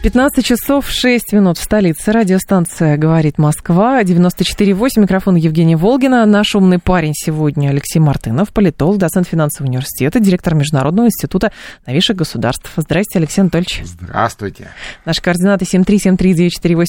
15 часов 6 минут в столице. Радиостанция «Говорит Москва», 94,8. Микрофон Евгения Волгина. Наш умный парень сегодня Алексей Мартынов, политолог, доцент финансового университета, директор Международного института новейших государств. Здравствуйте, Алексей Анатольевич. Здравствуйте. Наши координаты 7373948,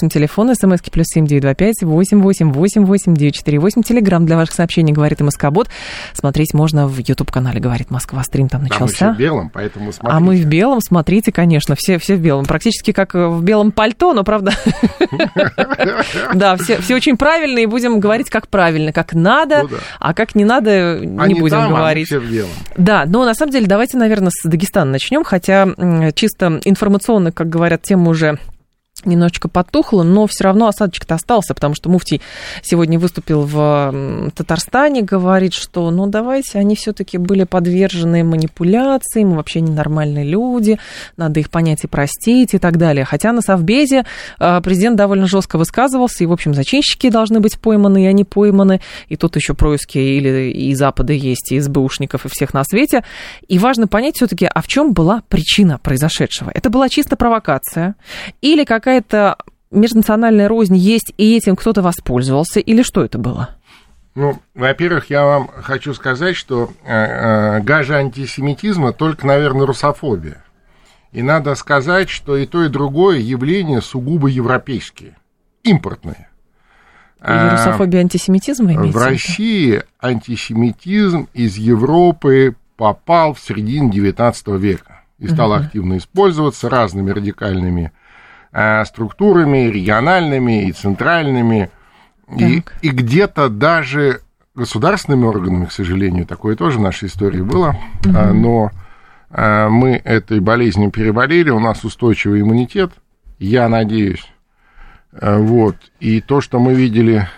телефон, смски +7 925 888 8948, телеграмм для ваших сообщений «Говорит и Москобот». Смотреть можно в YouTube-канале «Говорит Москва». Стрим там начался. Мы в белом, поэтому смотрите. А мы в белом, смотрите, конечно, все в белом. Практически как в белом пальто, но правда... Да, все очень правильно, и будем говорить как правильно, как надо, а как не надо, не будем говорить. Да, но на самом деле давайте, наверное, с Дагестана начнем, хотя чисто информационно, как говорят, тема уже немножечко потухло, но все равно осадочек-то остался, потому что муфтий сегодня выступил в Татарстане, говорит, что ну давайте, они все-таки были подвержены манипуляции, мы вообще ненормальные люди, надо их понять и простить и так далее. Хотя на Совбезе президент довольно жестко высказывался, и, в общем, зачинщики должны быть пойманы, и они пойманы, и тут еще происки или и Запада есть, и СБУшников, и всех на свете. И важно понять все-таки, а в чем была причина произошедшего. Это была чисто провокация, или какая-то межнациональная рознь есть, и этим кто-то воспользовался, или что это было? Ну, во-первых, я вам хочу сказать, что гаже антисемитизма только, наверное, русофобия. И надо сказать, что и то, и другое явление сугубо европейские, импортные. И русофобия антисемитизма имеется? В России антисемитизм из Европы попал в середину XIX века и стал активно использоваться разными радикальными структурами, региональными и центральными, и где-то даже государственными органами, к сожалению, такое тоже в нашей истории было, но мы этой болезнью переболели, у нас устойчивый иммунитет, я надеюсь, вот, и то, что мы видели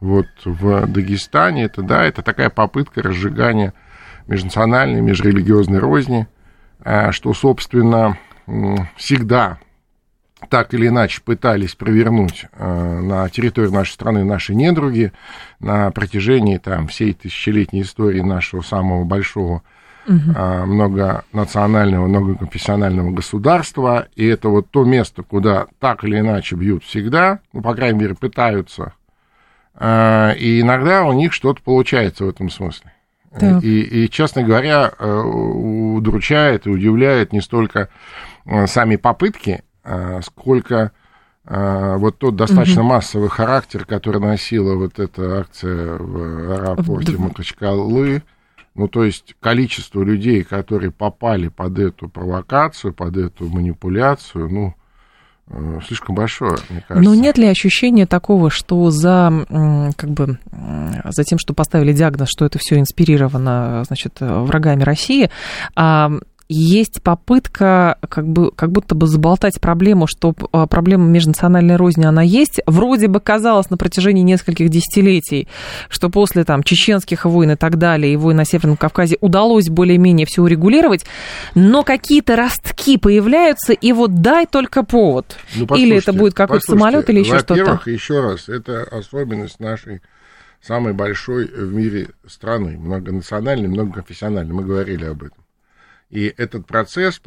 вот в Дагестане, это, да, это такая попытка разжигания межнациональной, межрелигиозной розни, что, собственно, всегда так или иначе пытались провернуть на территории нашей страны наши недруги на протяжении там, всей тысячелетней истории нашего самого большого многонационального, многоконфессионального государства. И это вот то место, куда так или иначе бьют всегда, ну, по крайней мере, пытаются. И иногда у них что-то получается в этом смысле. И, честно говоря, удручает и удивляет не столько сами попытки, сколько вот тот достаточно массовый характер, который носила вот эта акция в аэропорте Махачкалы, ну, то есть количество людей, которые попали под эту провокацию, под эту манипуляцию, ну, слишком большое, мне кажется. Но нет ли ощущения такого, что за тем, что поставили диагноз, что это все инспирировано, значит, врагами России, есть попытка как будто бы заболтать проблему, что проблема межнациональной розни, она есть. Вроде бы казалось на протяжении нескольких десятилетий, что после там, чеченских войн и так далее, и войн на Северном Кавказе удалось более-менее все урегулировать, но какие-то ростки появляются, и вот дай только повод. Ну, или это будет какой-то самолет, или еще что-то. Во-первых, еще раз, это особенность нашей самой большой в мире страны, многонациональной, многоконфессиональной. Мы говорили об этом. И этот процесс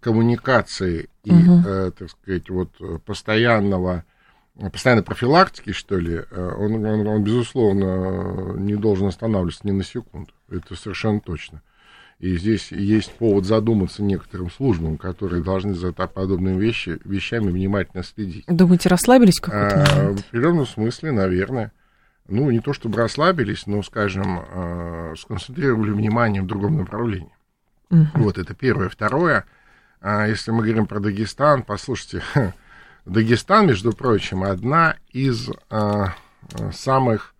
коммуникации и, так сказать, вот постоянной профилактики, что ли, он, безусловно, не должен останавливаться ни на секунду. Это совершенно точно. И здесь есть повод задуматься некоторым службам, которые должны за подобными вещами внимательно следить. Думаете, расслабились в какой-то момент? В определенном смысле, наверное. Ну, не то чтобы расслабились, но, скажем, сконцентрировали внимание в другом направлении. Вот это первое. Второе, если мы говорим про Дагестан, послушайте, Дагестан, между прочим, одна из самых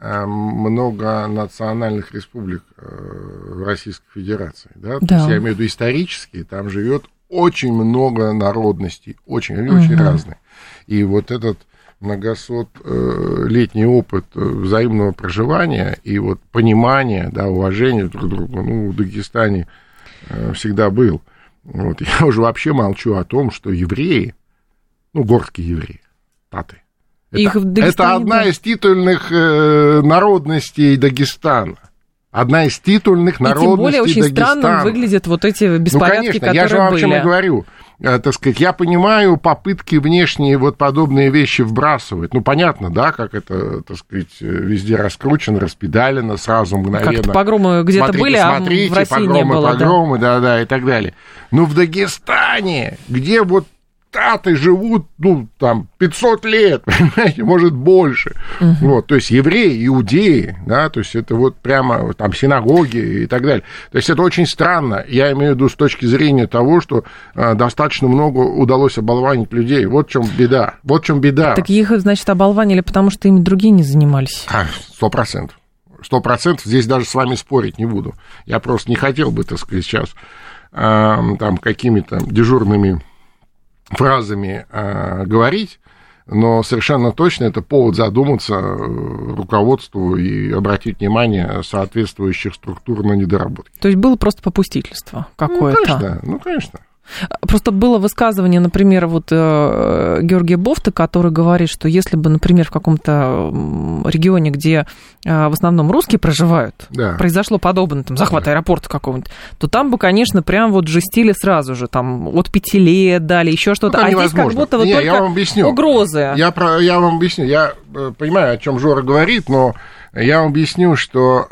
многонациональных республик Российской Федерации. Да? Да. То есть я имею в виду исторически, там живет очень много народностей, очень разных. И вот этот многосотлетний опыт взаимного проживания и вот понимания, да, уважения друг к другу, ну, в Дагестане всегда был. Вот. Я уже вообще молчу о том, что евреи, ну, горские евреи, таты, это одна из титульных народностей Дагестана. Одна из титульных народностей Дагестана. И тем более очень странно выглядят вот эти беспорядки, которые были. Ну, конечно, я же вам всем и говорю. Так сказать, я понимаю попытки внешние вот подобные вещи вбрасывать. Ну, понятно, да, как это, так сказать, везде раскручено, распедалено сразу мгновенно. Как-то погромы где-то были, а в России не было. Погромы, да-да, и так далее. Но в Дагестане, где вот таты живут, ну, там, 500 лет, понимаете, может, больше. Вот, то есть евреи, иудеи, да, то есть это вот прямо там синагоги и так далее. То есть это очень странно, я имею в виду с точки зрения того, что достаточно много удалось оболванить людей. Вот в чем беда, вот в чем беда. Так их, значит, оболванили, потому что ими другие не занимались. 100%. 100%, здесь даже с вами спорить не буду. Я просто не хотел бы, так сказать, сейчас там какими-то дежурными фразами говорить, но совершенно точно это повод задуматься руководству и обратить внимание соответствующих структур на недоработки. То есть было просто попустительство какое-то? Ну, конечно. Просто было высказывание, например, вот Георгия Бовта, который говорит, что если бы, например, в каком-то регионе, где в основном русские проживают, произошло подобное, там, захват аэропорта какого-нибудь, то там бы, конечно, прям вот жестили сразу же, там, от 5 лет дали, еще что-то. А невозможно. Здесь как будто вот только угрозы. Я вам объясню. Я понимаю, о чем Жора говорит, но я вам объясню, что,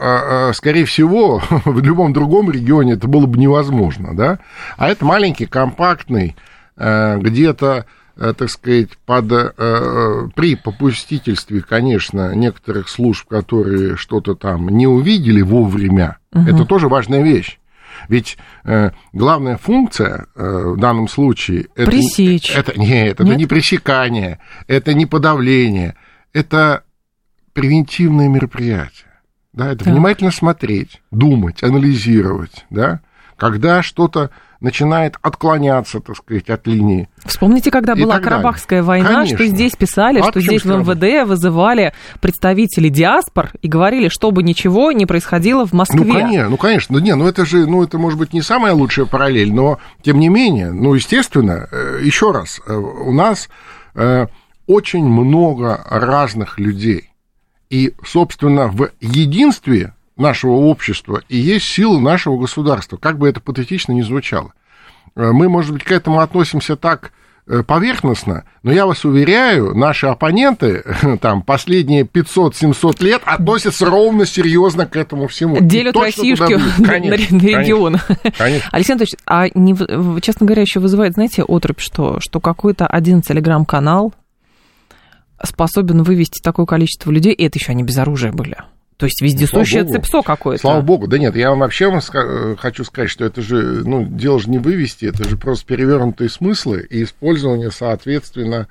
скорее всего, в любом другом регионе это было бы невозможно, да? А это маленький, компактный, где-то, так сказать, при попустительстве, конечно, некоторых служб, которые что-то там не увидели вовремя, это тоже важная вещь. Ведь главная функция в данном случае... Пресечь. Нет, это не пресекание, это не подавление, это... превентивные мероприятия, да, это внимательно смотреть, думать, анализировать, да, когда что-то начинает отклоняться, так сказать, от линии. Вспомните, когда была Карабахская война, что здесь писали, что здесь в МВД вызывали представителей диаспор и говорили, чтобы ничего не происходило в Москве. Ну, конечно. Это может быть не самая лучшая параллель, но, тем не менее, естественно, еще раз, у нас очень много разных людей. И, собственно, в единстве нашего общества и есть сила нашего государства, как бы это патетично ни звучало. Мы, может быть, к этому относимся так поверхностно, но я вас уверяю, наши оппоненты там последние 500-700 лет относятся ровно серьезно к этому всему. Делят Россиюшки на регионы. Конечно. Алексей Анатольевич, честно говоря, еще вызывает, знаете, отрыв, что какой-то один телеграм-канал способен вывести такое количество людей, и это еще они без оружия были. То есть вездесущее цепсо какое-то. Слава богу, я вам хочу сказать, что это же, дело же не вывести, это же просто перевернутые смыслы и использование, соответственно,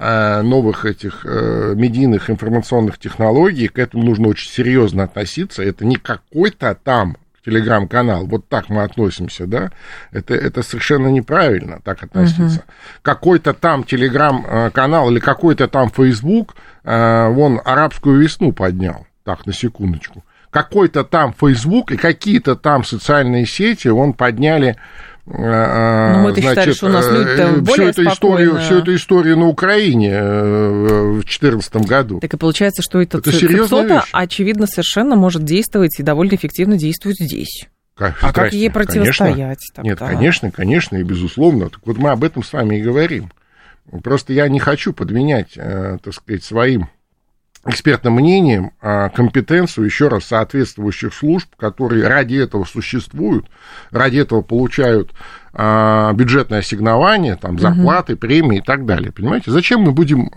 новых этих медийных информационных технологий. К этому нужно очень серьезно относиться. Это не какой-то там телеграм-канал, вот так мы относимся, да, это совершенно неправильно так относиться. Какой-то там телеграм-канал или какой-то там Facebook, вон, арабскую весну поднял, так, на секундочку. Какой-то там Facebook и какие-то там социальные сети, подняли... мы-то считали, что у нас люди-то более спокойные. Всю эту историю на Украине в 2014 году. Так и получается, что это цепсота, очевидно, совершенно может действовать и довольно эффективно действует здесь. Как ей противостоять? Нет, конечно, и безусловно. Так вот мы об этом с вами и говорим. Просто я не хочу подменять, так сказать, своим экспертным мнением компетенцию, еще раз, соответствующих служб, которые ради этого существуют, ради этого получают бюджетное ассигнование, там, зарплаты, премии и так далее. Понимаете, зачем мы будем,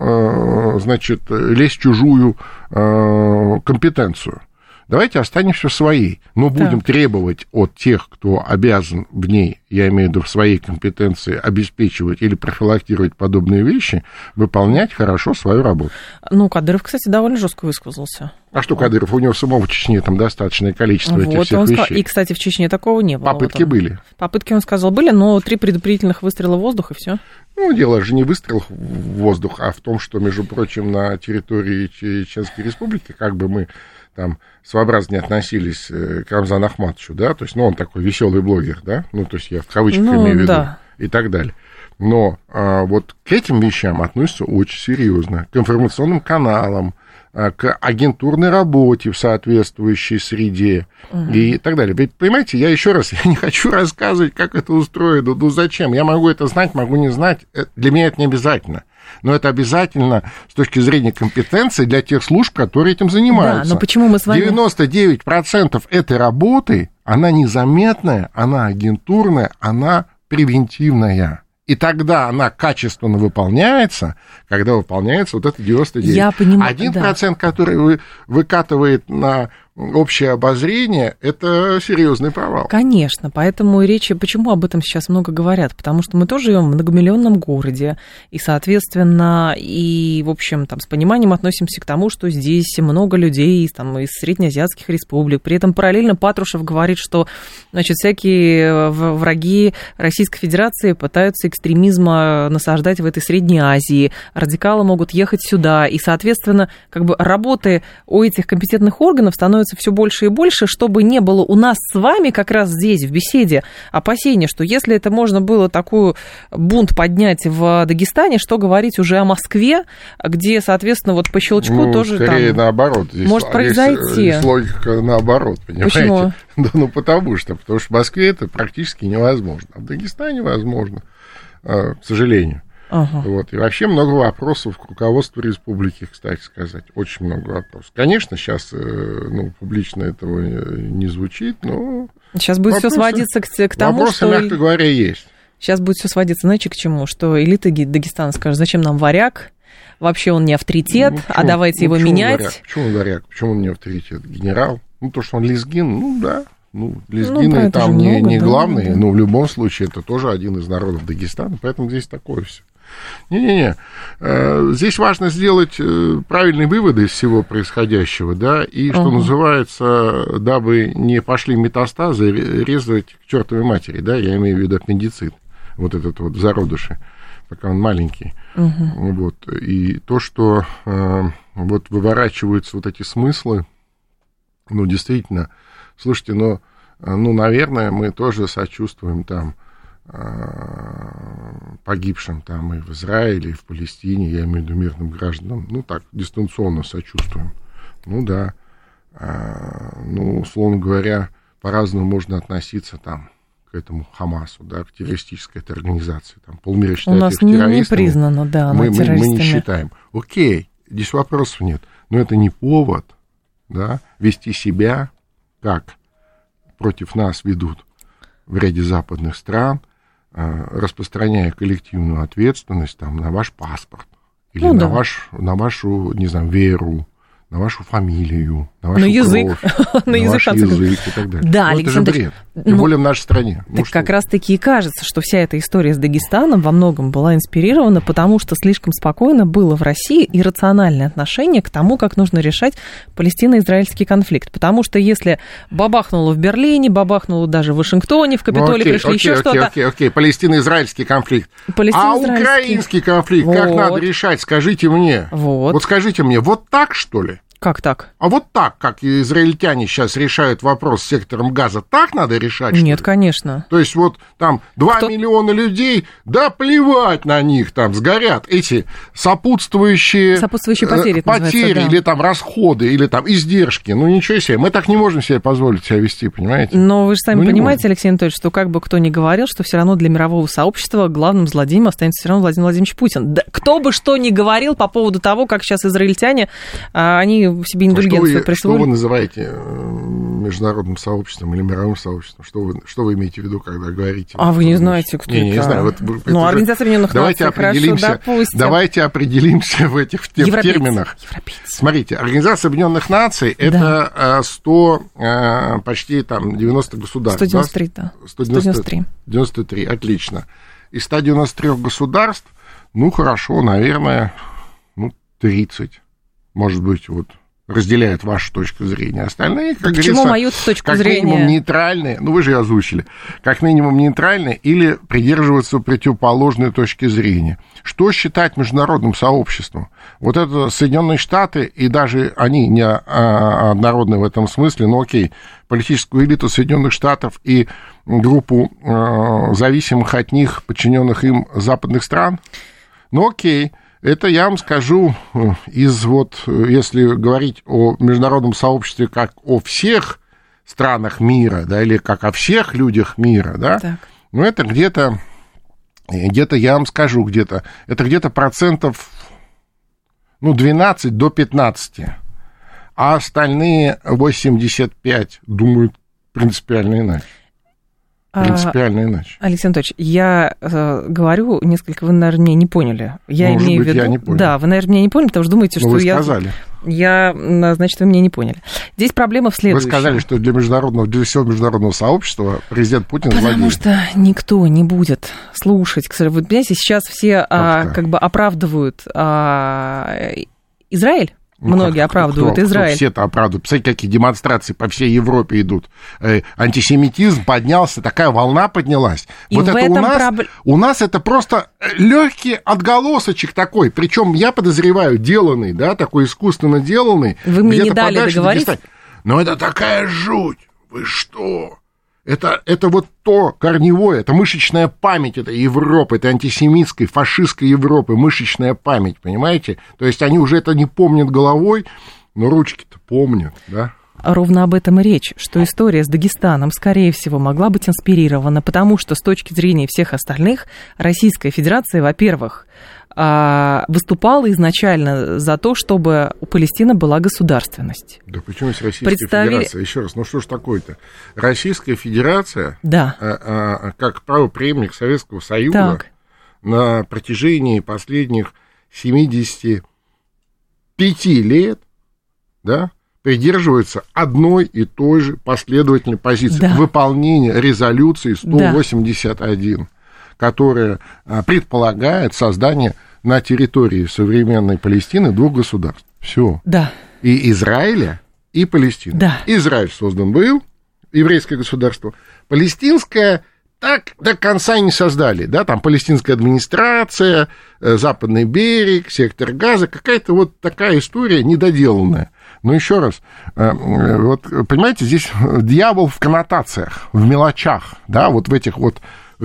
лезть в чужую компетенцию? Давайте останемся в своей, но будем требовать от тех, кто обязан в ней, я имею в виду в своей компетенции, обеспечивать или профилактировать подобные вещи, выполнять хорошо свою работу. Ну, Кадыров, кстати, довольно жестко высказался. А что Кадыров? У него самого в Чечне там достаточное количество этих всех вещей. И, кстати, в Чечне такого не было. Попытки были. Попытки, он сказал, были, но 3 предупредительных выстрела в воздух, и все. Ну, дело же не в выстрелах в воздух, а в том, что, между прочим, на территории Чеченской Республики, как бы мы там своеобразно относились к Рамзану Ахматовичу, да, то есть, ну, он такой веселый блогер, да, ну, то есть, я в кавычках имею в виду, и так далее. Но вот к этим вещам относятся очень серьезно, к информационным каналам, к агентурной работе в соответствующей среде и так далее. Ведь, понимаете, я еще раз, я не хочу рассказывать, как это устроено, ну зачем? Я могу это знать, могу не знать, для меня это не обязательно. Но это обязательно с точки зрения компетенции для тех служб, которые этим занимаются. Да, но почему мы с вами... 99% этой работы, она незаметная, она агентурная, она превентивная. И тогда она качественно выполняется, когда выполняется вот это 99. Я понимаю, 1%, который выкатывает на общее обозрение, это серьезный провал. Конечно, поэтому и речь, почему об этом сейчас много говорят, потому что мы тоже живем в многомиллионном городе, и, соответственно, и, в общем, там, с пониманием относимся к тому, что здесь много людей там, из среднеазиатских республик, при этом параллельно Патрушев говорит, что, значит, всякие враги Российской Федерации пытаются экстремизма насаждать в этой Средней Азии, радикалы могут ехать сюда, и, соответственно, как бы работы у этих компетентных органов становятся все больше и больше, чтобы не было у нас с вами как раз здесь, в беседе, опасения, что если это можно было такую бунт поднять в Дагестане, что говорить уже о Москве, где, соответственно, вот по щелчку ну, тоже скорее там наоборот. Здесь может произойти. Здесь логика наоборот, понимаете? Почему? Ну, потому что в Москве это практически невозможно, а в Дагестане возможно, к сожалению. Ага. Вот. И вообще много вопросов к руководству республики, кстати сказать. Очень много вопросов. Конечно, сейчас ну, публично этого не звучит, но... Сейчас будет все сводиться к тому, вопросы, что... Вопросы, мягко говоря, есть. Сейчас будет все сводиться, знаете, к чему? Что элиты Дагестана скажут, зачем нам варяг? Вообще он не авторитет, ну, а давайте его менять. Почему он варяг? Почему он не авторитет? Генерал? Ну, то, что он лезгин, ну, да. Ну, лезгины ну, там не главные, но в любом случае это тоже один из народов Дагестана, поэтому здесь такое все. Не-не-не. Здесь важно сделать правильные выводы из всего происходящего, да, и, что называется, дабы не пошли метастазы, резать к чертовой матери, да, я имею в виду аппендицит, вот этот вот зародыши, пока он маленький. Вот. И то, что вот выворачиваются вот эти смыслы, ну, действительно, слушайте, ну, наверное, мы тоже сочувствуем там погибшим там и в Израиле, и в Палестине, я имею в виду мирным гражданам, ну, так, дистанционно сочувствуем. Ну, да, ну, условно говоря, по-разному можно относиться там к этому Хамасу, да, к террористической этой организации. Там полмира считает их террористами. У нас не признано, да, мы не считаем. Окей, здесь вопросов нет, но это не повод, да, вести себя, как против нас ведут в ряде западных стран, распространяя коллективную ответственность там, на ваш паспорт, или ну, на, да. На вашу, не знаю, веру, на вашу фамилию, на вашу кровь, на ваш язык и так далее. Да, Александр, это же бред, тем более в нашей стране. Так как раз-таки и кажется, что вся эта история с Дагестаном во многом была инспирирована, потому что слишком спокойно было в России иррациональное отношение к тому, как нужно решать палестино-израильский конфликт. Потому что если бабахнуло в Берлине, бабахнуло даже в Вашингтоне, в Капитолии пришли еще что-то... Окей, палестино-израильский конфликт. А украинский конфликт как надо решать, скажите мне. Вот скажите мне, вот так, что ли? Как так? А вот так, как израильтяне сейчас решают вопрос с сектором газа, так надо решать? Нет, конечно. То есть вот там 2 миллиона людей, да плевать на них, там сгорят эти сопутствующие потери или там расходы, или там издержки. Ну ничего себе, мы так не можем себе позволить себя вести, понимаете? Но вы же сами понимаете, Алексей Анатольевич, что как бы кто ни говорил, что все равно для мирового сообщества главным злодеем останется все равно Владимир Владимирович Путин. Да, кто бы что ни говорил по поводу того, как сейчас израильтяне, они себе индульгенцию присвоили. Что вы называете международным сообществом или мировым сообществом? Что вы имеете в виду, когда говорите? А вы не знаете, кто это? Не знаю. Ну, Организация Объединенных Наций, хорошо, допустим. Давайте определимся в этих терминах. Смотрите, Организация Объединенных Наций — это 100, почти там 90 государств. 193, да. 193, отлично. Из 193 государств, ну, хорошо, наверное, 30, может быть, разделяют вашу точку зрения. Остальные, как говорится... Почему мою точку зрения? Как минимум нейтральные, вы же ее озвучили, как минимум нейтральные или придерживаются противоположной точки зрения. Что считать международным сообществом? Вот это Соединенные Штаты, и даже они не однородны в этом смысле, но окей, политическую элиту Соединенных Штатов и группу зависимых от них, подчиненных им западных стран, ну окей. Это, я вам скажу, если говорить о международном сообществе как о всех странах мира, да, или как о всех людях мира, да, ну, это где-то процентов, 12 до 15, а остальные 85 думают принципиально иначе. Принципиально иначе. Алексей Анатольевич, я говорю несколько, вы, наверное, меня не поняли. Я не понял. Да, вы, наверное, меня не поняли, потому что думаете, что я... Вы сказали. Значит, вы меня не поняли. Здесь проблема в следующем. Вы сказали, что для всего международного сообщества президент Путин владеет. Потому что никто не будет слушать. Вы понимаете, сейчас все оправдывают Израиль. Многие оправдывают Израиль. Все-то оправдывают. Представляете, какие демонстрации по всей Европе идут. Антисемитизм поднялся, такая волна поднялась. И вот это у нас это просто легкий отголосочек такой. Причем, я подозреваю, деланный, да, такой искусственно деланный. Вы мне не дали договорить. Но это такая жуть. Вы что? Это то корневое, это мышечная память этой Европы, этой антисемитской, фашистской Европы, мышечная память, понимаете? То есть они уже это не помнят головой, но ручки-то помнят, да? Ровно об этом и речь, что история с Дагестаном, скорее всего, могла быть инспирирована, потому что с точки зрения всех остальных Российская Федерация, во-первых, выступала изначально за то, чтобы у Палестины была государственность. Да почему есть Российская Федерация? Еще раз, что ж такое-то? Российская Федерация, как правопреемник Советского Союза, на протяжении последних 75 лет, придерживается одной и той же последовательной позиции. Выполнение резолюции 181, которая предполагает создание на территории современной Палестины двух государств. Всё. Да. И Израиля, и Палестины. Да. Израиль создан был, еврейское государство. Палестинское так до конца и не создали. Да? Там палестинская администрация, Западный берег, сектор Газа. Какая-то такая история недоделанная. Но еще раз, понимаете, здесь дьявол в коннотациях, в мелочах, в этих в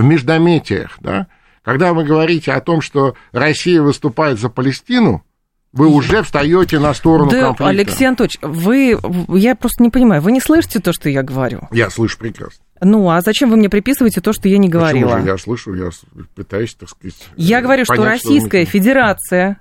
междометиях, да. Когда вы говорите о том, что Россия выступает за Палестину, вы уже встаете на сторону конфликта. Алексей Анатольевич, я просто не понимаю, вы не слышите то, что я говорю? Я слышу прекрасно. А зачем вы мне приписываете то, что я не говорила? Почему же я слышу, я пытаюсь, так сказать... Я говорю, что Российская Федерация,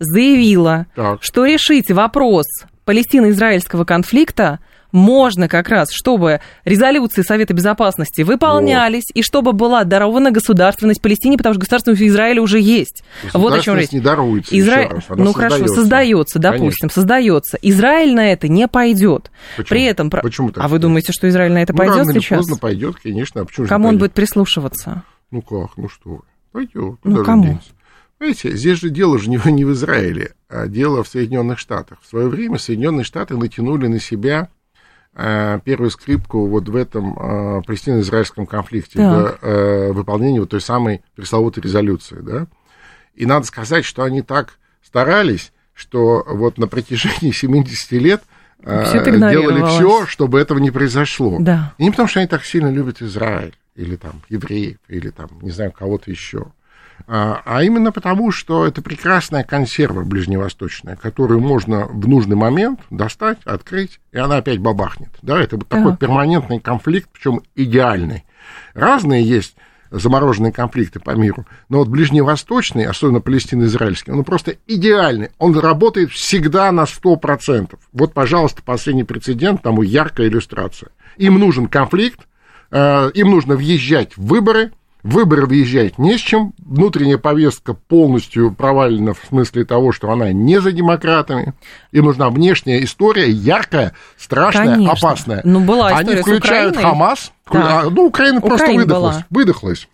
заявила, что решить вопрос палестино-израильского конфликта можно как раз, чтобы резолюции Совета Безопасности выполнялись, и чтобы была дарована государственность Палестине, потому что государственность Израиля уже есть. Государственность о чем речь. Не даруется еще раз, она создается. Израиль на это не пойдет. Почему? При этом... Почему так? А вы думаете, что Израиль на это пойдет сейчас? Рано или поздно пойдет, конечно. А почему же не пойдет? Кому он будет прислушиваться? Пойдет. Кому? Денется? Понимаете, здесь же дело же не в Израиле, а дело в Соединенных Штатах. В свое время Соединенные Штаты натянули на себя первую скрипку в этом палестино-израильском конфликте, выполнении той самой пресловутой резолюции. Да? И надо сказать, что они так старались, что на протяжении 70 лет делали все, чтобы этого не произошло. Да. И не потому, что они так сильно любят Израиль, или там евреев, или там, не знаю, кого-то еще. А именно потому, что это прекрасная консерва ближневосточная, которую можно в нужный момент достать, открыть, и она опять бабахнет. Да? Это такой перманентный конфликт, причем идеальный. Разные есть замороженные конфликты по миру. Но вот ближневосточный, особенно палестино-израильский, он просто идеальный. Он работает всегда на 100%. Вот, пожалуйста, последний прецедент, тому яркая иллюстрация. Им нужен конфликт, им нужно въезжать в выборы. Выборы въезжать не с чем. Внутренняя повестка полностью провалена в смысле того, что она не за демократами. Им нужна внешняя история, яркая, страшная, конечно, опасная. Ну, была история. Они включают Хамас. Да. Ну, Украина просто выдохлась. Была. Выдохлась.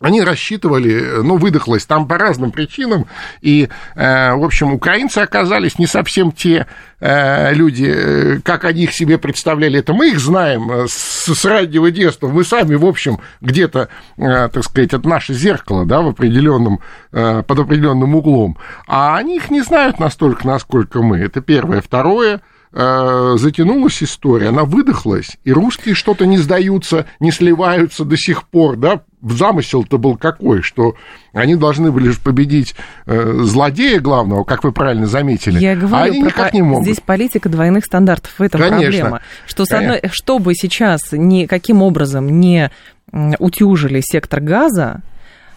Они рассчитывали, ну, выдохлась там по разным причинам, и, в общем, украинцы оказались не совсем те люди, как они их себе представляли. Это мы их знаем с раннего детства, мы сами, в общем, где-то, так сказать, это наше зеркало, да, в определенном, под определенным углом, а они их не знают настолько, насколько мы, это первое. Второе, затянулась история, она выдохлась, и русские что-то не сдаются, не сливаются до сих пор, да. Замысел-то был какой, что они должны были победить злодея главного, как вы правильно заметили, я говорю, а они никак не могут. Здесь политика двойных стандартов, в этом проблема. Что, чтобы сейчас никаким образом не утюжили сектор газа,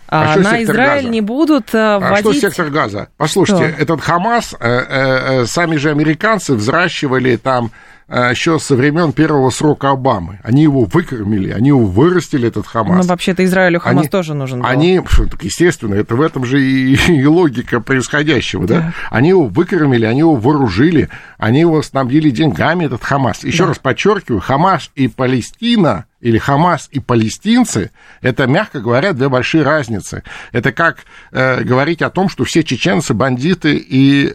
на Израиль газа? Не будут вводить... А что сектор газа? Послушайте, что? Этот Хамас, сами же американцы взращивали там еще со времен первого срока Обамы. Они его выкормили, они его вырастили, этот Хамас. Ну, вообще-то Израилю Хамас тоже нужен был. Они, естественно, это в этом же и логика происходящего, да? Да? Они его выкормили, они его вооружили, они его снабдили деньгами, этот Хамас. Еще раз подчеркиваю, Хамас и Палестина, или Хамас и палестинцы, это, мягко говоря, две большие разницы. Это как говорить о том, что все чеченцы бандиты и,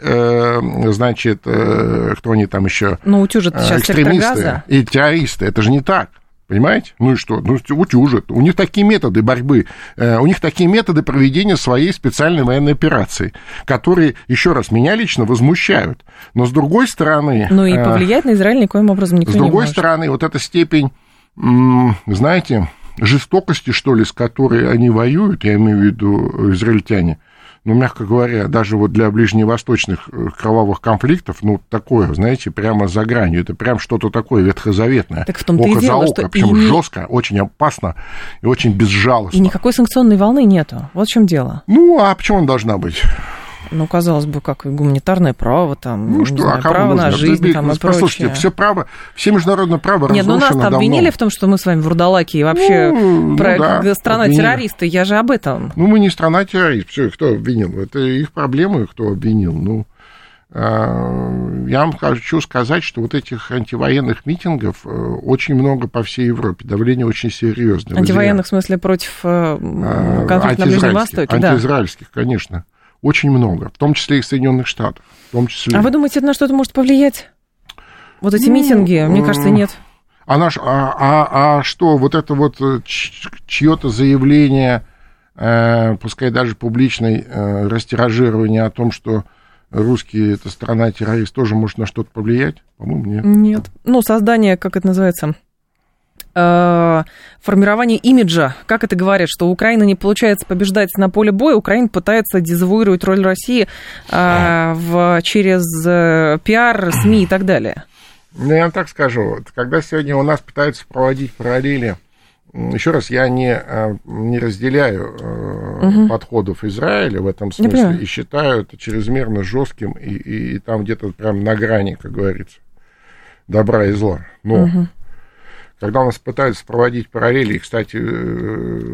значит, кто они там еще? Ну, утюжат сейчас сектор газа. И террористы. Это же не так. Понимаете? Ну и что? Ну, утюжат. У них такие методы борьбы, у них такие методы проведения своей специальной военной операции, которые, еще раз, меня лично возмущают. Но, с другой стороны... Ну, и повлиять на Израиль никоим образом никто не может. С другой стороны, вот эта степень, знаете, жестокости, что ли, с которой они воюют, я имею в виду израильтяне, ну, мягко говоря, даже вот для ближневосточных кровавых конфликтов, ну, такое, знаете, прямо за гранью, это прям что-то такое ветхозаветное. Так в том-то и дело, что... Причём жестко, очень опасно и очень безжалостно. И никакой санкционной волны нету, вот в чем дело. Ну, а почему она должна быть? Ну, казалось бы, как и гуманитарное право, там, ну, что, знаю, право на жизнь, там, и прочее. Послушайте, все право, все международное право разрушено давно. Нет, ну нас-то обвинили в том, что мы с вами вурдалаки, и вообще страна-террориста, я же об этом. Ну, мы не страна-террорист, все, кто обвинил? Это их проблемы, кто обвинил, ну. Я вам хочу сказать, что вот этих антивоенных митингов очень много по всей Европе. Давление очень серьезное. Антивоенных, в смысле, против конфликта на Ближнем Востоке? Антиизраильских, да. Конечно. Очень много, в том числе и Соединенных Штатов. В том числе... А вы думаете, это на что-то может повлиять? Вот эти митинги, мне кажется, нет. А что, вот это вот чье-то заявление, пускай даже публичное растиражирование о том, что русские — это страна-террорист, тоже может на что-то повлиять? По-моему, нет. Нет. Ну, создание, как это называется... формирование имиджа. Как это говорят, что Украина не получается побеждать на поле боя, Украина пытается дезавуировать роль России через пиар, СМИ и так далее. Ну, я вам так скажу. Когда сегодня у нас пытаются проводить параллели, еще раз, я не разделяю подходов Израиля в этом смысле и считаю это чрезмерно жестким и там где-то прям на грани, как говорится, добра и зла. Но... Когда у нас пытаются проводить параллели, и, кстати,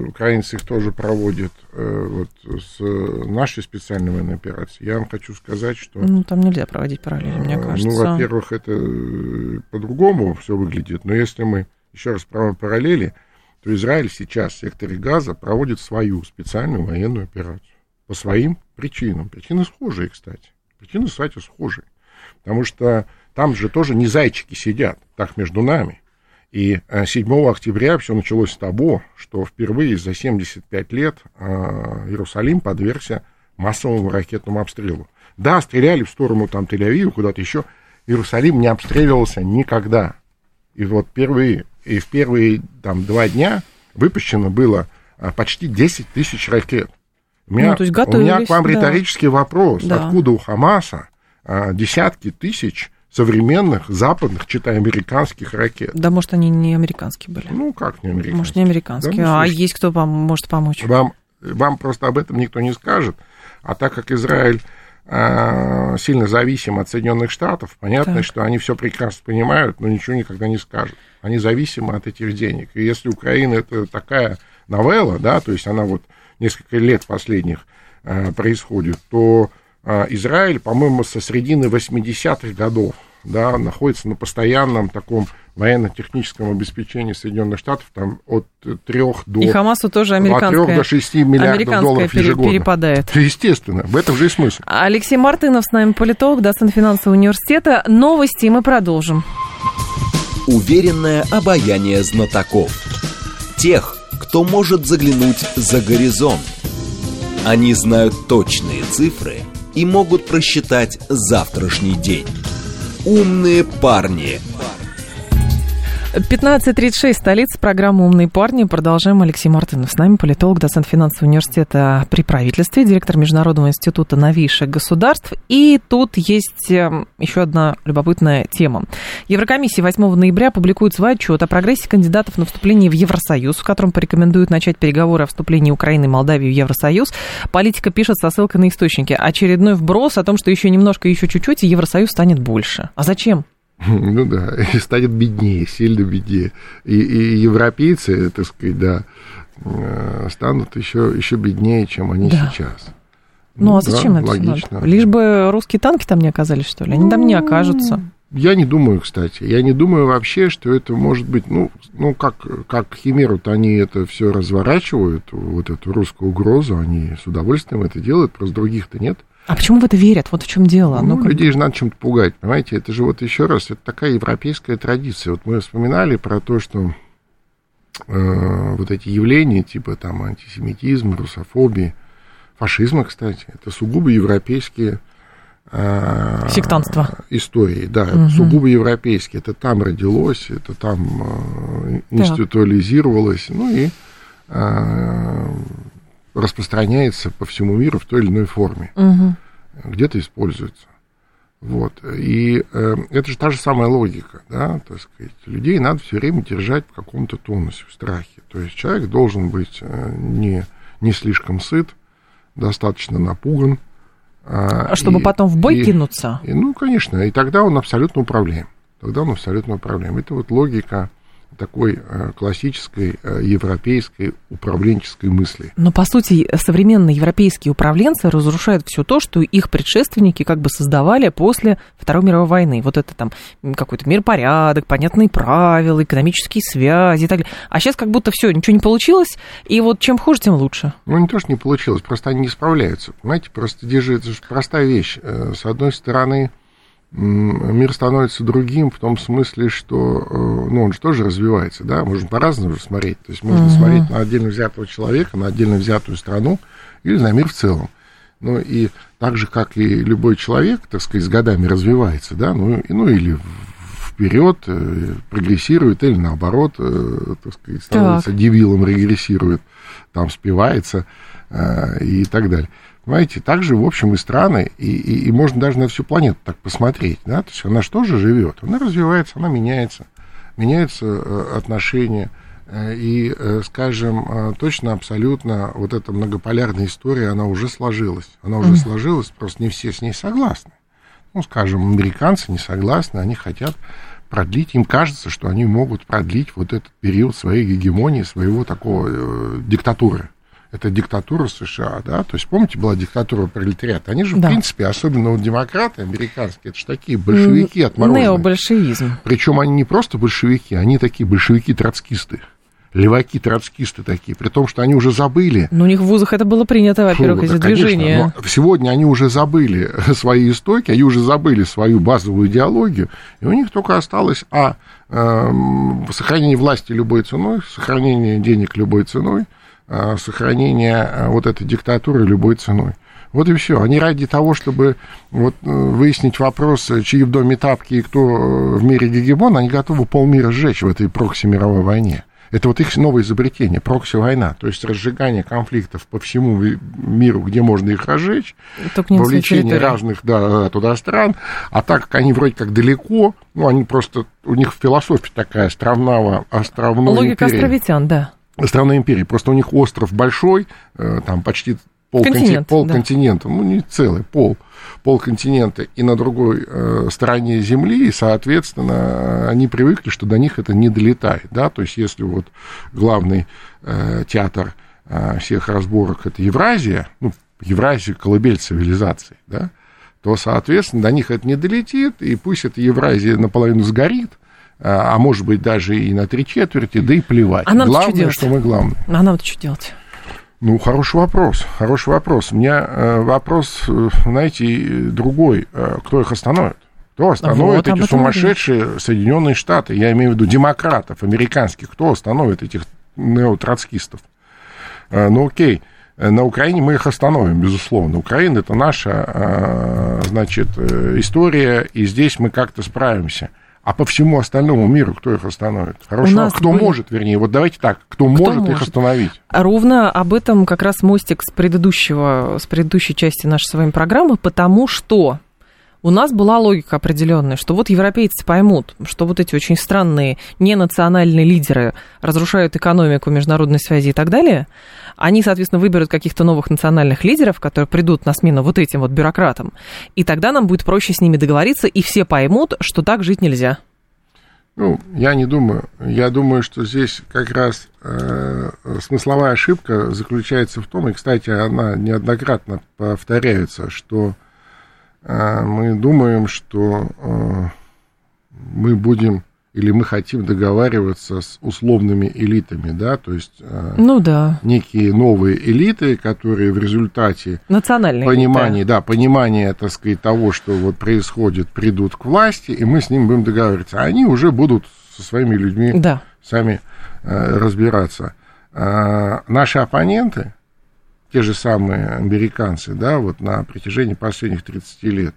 украинцы их тоже проводят вот, с нашей специальной военной операцией, я вам хочу сказать, что... Ну, там нельзя проводить параллели, мне кажется. Ну, во-первых, это по-другому все выглядит, но если мы еще раз проводим параллели, то Израиль сейчас в секторе Газа проводит свою специальную военную операцию по своим причинам. Причины схожие, кстати. Причины, кстати, схожие. Потому что там же тоже не зайчики сидят, так между нами. И 7 октября все началось с того, что впервые за 75 лет Иерусалим подвергся массовому ракетному обстрелу. Да, стреляли в сторону там Тель-Авива, куда-то еще. Иерусалим не обстреливался никогда. И вот в первые там, 2 дня выпущено было почти 10 тысяч ракет. У меня к вам риторический вопрос. Да. Откуда у Хамаса десятки тысяч современных, западных, читай, американских ракет. Да, может, они не американские были. Ну, как не американские? Может, не американские, да, а есть кто вам может помочь? Вам просто об этом никто не скажет. А так как Израиль сильно зависим от Соединенных Штатов, понятно, так, что они все прекрасно понимают, но ничего никогда не скажут. Они зависимы от этих денег. И если Украина — это такая новелла, да, то есть она вот несколько лет последних происходит, то Израиль, по-моему, со средины 80-х годов, да, находится на постоянном таком военно-техническом обеспечении Соединенных Штатов, там от 3 до... И Хамасу тоже $3 до $6 миллиардов ежегодно перепадает. Естественно, в этом же и смысл. Алексей Мартынов с нами, политолог, доцент финансового университета. Новости, и мы продолжим. Уверенное обаяние знатоков. Тех, кто может заглянуть за горизонт. Они знают точные цифры и могут просчитать завтрашний день. «Умные парни». 15:36, столица, программа «Умные парни». Продолжаем. Алексей Мартынов с нами, политолог, доцент финансового университета при правительстве, директор Международного института новейших государств. И тут есть еще одна любопытная тема. Еврокомиссия 8 ноября публикует свой отчет о прогрессе кандидатов на вступление в Евросоюз, в котором порекомендуют начать переговоры о вступлении Украины и Молдавии в Евросоюз. Политика пишет со ссылкой на источники. Очередной вброс о том, что еще немножко, еще чуть-чуть, и Евросоюз станет больше. А зачем? Ну да, и станет беднее, сильно беднее. И европейцы, так сказать, да, станут еще беднее, чем они сейчас. Ну а зачем это логично? Лишь бы русские танки там не оказались, что ли? Они там не окажутся. Я не думаю, кстати. Я не думаю вообще, что это может быть... Ну как химеру-то они это все разворачивают, вот эту русскую угрозу, они с удовольствием это делают, просто других-то нет. А почему в это верят? Вот в чем дело. Ну, людей же надо чем-то пугать, понимаете? Это же вот еще раз, это такая европейская традиция. Вот мы вспоминали про то, что вот эти явления типа там антисемитизма, русофобии, фашизма, кстати, это сугубо европейские сектантство. Истории, да, угу. Сугубо европейские. Это там родилось, это там институализировалось, ну и... распространяется по всему миру в той или иной форме. Угу. Где-то используется. Вот. И это же та же самая логика, да, так сказать. Людей надо все время держать в каком-то тонусе, в страхе. То есть человек должен быть не слишком сыт, достаточно напуган. Чтобы потом в бой кинуться? Ну, конечно. И тогда он абсолютно управляем. Это вот логика такой классической европейской управленческой мысли. Но, по сути, современные европейские управленцы разрушают все то, что их предшественники как бы создавали после Второй мировой войны. Вот это там какой-то миропорядок, понятные правила, экономические связи и так далее. А сейчас как будто все, ничего не получилось, и вот чем хуже, тем лучше. Ну, не то, что не получилось, просто они не справляются. Понимаете, просто это же простая вещь. С одной стороны... мир становится другим в том смысле, что он же тоже развивается, да, можно по-разному смотреть, то есть можно смотреть на отдельно взятого человека, на отдельно взятую страну или на мир в целом. Ну, и так же, как и любой человек, так сказать, с годами развивается, да, ну или вперед прогрессирует, или наоборот, так сказать, становится дебилом, регрессирует, там спивается и так далее. Понимаете, так же, в общем, и страны, и можно даже на всю планету так посмотреть, да, то есть она же тоже живет, она развивается, она меняются отношения, и, скажем, точно, абсолютно, вот эта многополярная история, она уже сложилась, просто не все с ней согласны, ну, скажем, американцы не согласны, они хотят продлить, им кажется, что они могут продлить вот этот период своей гегемонии, своего такого диктатуры. Это диктатура США, да, то есть, помните, была диктатура пролетариата, они же, в принципе, особенно вот демократы американские, это же такие большевики отмороженные. Необольшевизм. Причем они не просто большевики, они такие большевики-троцкисты, леваки-троцкисты такие, при том, что они уже забыли. Но у них в вузах это было принято, во-первых, эти движения. Но сегодня они уже забыли свои истоки, они уже забыли свою базовую идеологию, и у них только осталось, сохранение власти любой ценой, сохранение денег любой ценой, сохранение вот этой диктатуры любой ценой. Вот и все. Они ради того, чтобы вот выяснить вопрос, чьи в доме тапки и кто в мире гегемон, они готовы полмира сжечь в этой прокси-мировой войне. Это вот их новое изобретение, прокси-война, то есть разжигание конфликтов по всему миру, где можно их разжечь, вовлечение разных туда стран, а так как они вроде как далеко, ну, они просто, у них философия такая островной империи. Логика островитян, да. Островной империи, просто у них остров большой, там почти полконтинента, ну, не целый, полконтинента, и на другой стороне Земли, и, соответственно, они привыкли, что до них это не долетает, да, то есть если вот главный театр всех разборок – это Евразия, ну, Евразия – колыбель цивилизации, да, то, соответственно, до них это не долетит, и пусть эта Евразия наполовину сгорит, а может быть, даже и на 3/4, да и плевать. А нам-то главное, что делать? Что мы главные. А нам-то что делать? Ну, хороший вопрос. У меня вопрос, знаете, другой. Кто их остановит? Кто остановит вот, эти сумасшедшие Соединенные Штаты? Я имею в виду демократов американских. Кто остановит этих неотроцкистов? Ну, окей. На Украине мы их остановим, безусловно. Украина – это наша, значит, история, и здесь мы как-то справимся. А по всему остальному миру кто их остановит? Кто может, вернее, вот давайте так, кто может их остановить? Ровно об этом как раз мостик с предыдущей части нашей с вами программы, потому что у нас была логика определенная, что вот европейцы поймут, что вот эти очень странные ненациональные лидеры разрушают экономику, международные связи и так далее. Они, соответственно, выберут каких-то новых национальных лидеров, которые придут на смену вот этим вот бюрократам, и тогда нам будет проще с ними договориться, и все поймут, что так жить нельзя. Ну, я не думаю. Я думаю, что здесь как раз смысловая ошибка заключается в том, и, кстати, она неоднократно повторяется, что мы думаем, что мы будем или мы хотим договариваться с условными элитами, да, то есть некие новые элиты, которые в результате понимания, так сказать, того, что вот происходит, придут к власти, и мы с ним будем договариваться. А они уже будут со своими людьми сами разбираться. Наши оппоненты, те же самые американцы, да, вот на протяжении последних 30 лет,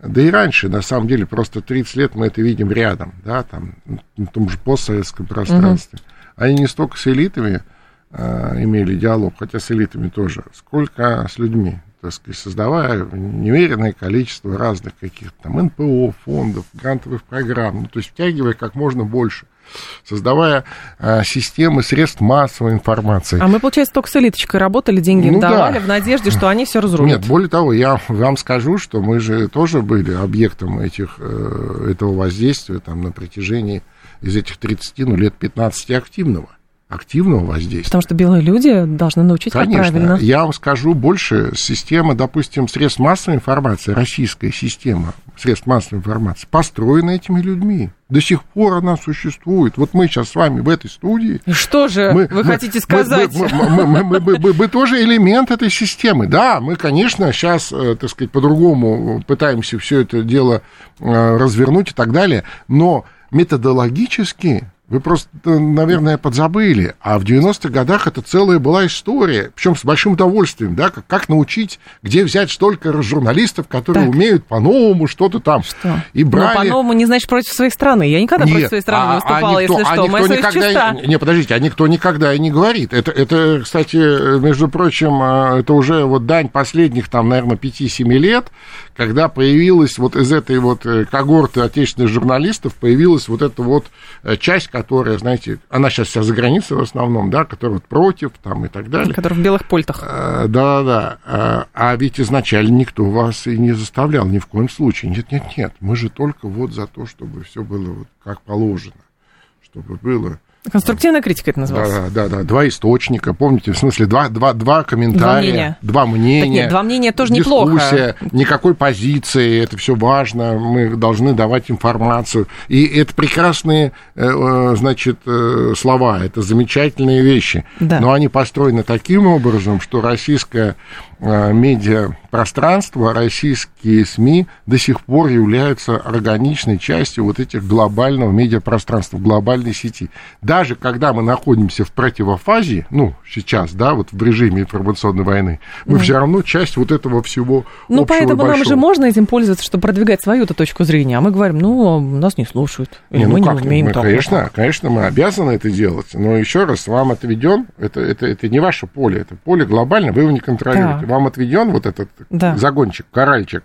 да и раньше, на самом деле, просто 30 лет мы это видим рядом, да, там, на том же постсоветском пространстве. Они не столько с элитами имели диалог, хотя с элитами тоже, сколько с людьми, так сказать, создавая невероятное количество разных каких-то там НПО, фондов, грантовых программ, ну, то есть втягивая как можно больше, создавая системы средств массовой информации. А мы, получается, только с элиточкой работали, деньги им давали в надежде, что они все разрушат. Нет, более того, я вам скажу, что мы же тоже были объектом этого воздействия там, на протяжении из этих 30, ну, лет 15 активного воздействия. Потому что белые люди должны научить, как правильно. Я вам скажу больше, система, допустим, средств массовой информации, российская система средств массовой информации, построена этими людьми. До сих пор она существует. Вот мы сейчас с вами в этой студии. Что же вы хотите сказать? Мы тоже элемент этой системы. Да, мы, конечно, сейчас, так сказать, по-другому пытаемся все это дело развернуть и так далее, но методологически вы просто, наверное, подзабыли, а в 90-х годах это целая была история, причем с большим удовольствием, да, как научить, где взять столько журналистов, которые умеют по-новому что-то там. Что? И брали... Но по-новому не значит против своей страны. Я никогда против своей страны не выступала, если что. Моя совесть чиста. Не, подождите, а никто никогда и не говорит. Это, кстати, между прочим, это уже вот дань последних, там, наверное, 5-7 лет, когда появилась вот из этой вот когорты отечественных журналистов, появилась вот эта вот часть, которая, знаете, она сейчас вся за границей в основном, да, которая против, там, и так далее. Которая в белых польтах. Да. А ведь изначально никто вас и не заставлял ни в коем случае. Нет. Мы же только вот за то, чтобы все было вот как положено. Чтобы было... Конструктивная критика это называлось. Да. 2 источника, помните, в смысле, два комментария, 2 мнения. Так нет, 2 мнения тоже неплохо. Дискуссия, никакой позиции, это все важно, мы должны давать информацию. И это прекрасные, значит, слова, это замечательные вещи. Да. Но они построены таким образом, что российская медиапространства российские СМИ до сих пор являются органичной частью вот этих глобального медиапространства, глобальной сети. Даже когда мы находимся в противофазе, ну, сейчас, да, вот в режиме информационной войны, мы все равно часть вот этого всего общего и большого. Ну, поэтому нам же можно этим пользоваться, чтобы продвигать свою-то точку зрения, а мы говорим, ну, нас не слушают, или мы не умеем так. Конечно, мы обязаны это делать, но еще раз, вам отведен, это не ваше поле, это поле глобальное, вы его не контролируете. Да. Вам отведен вот этот загончик, каральчик,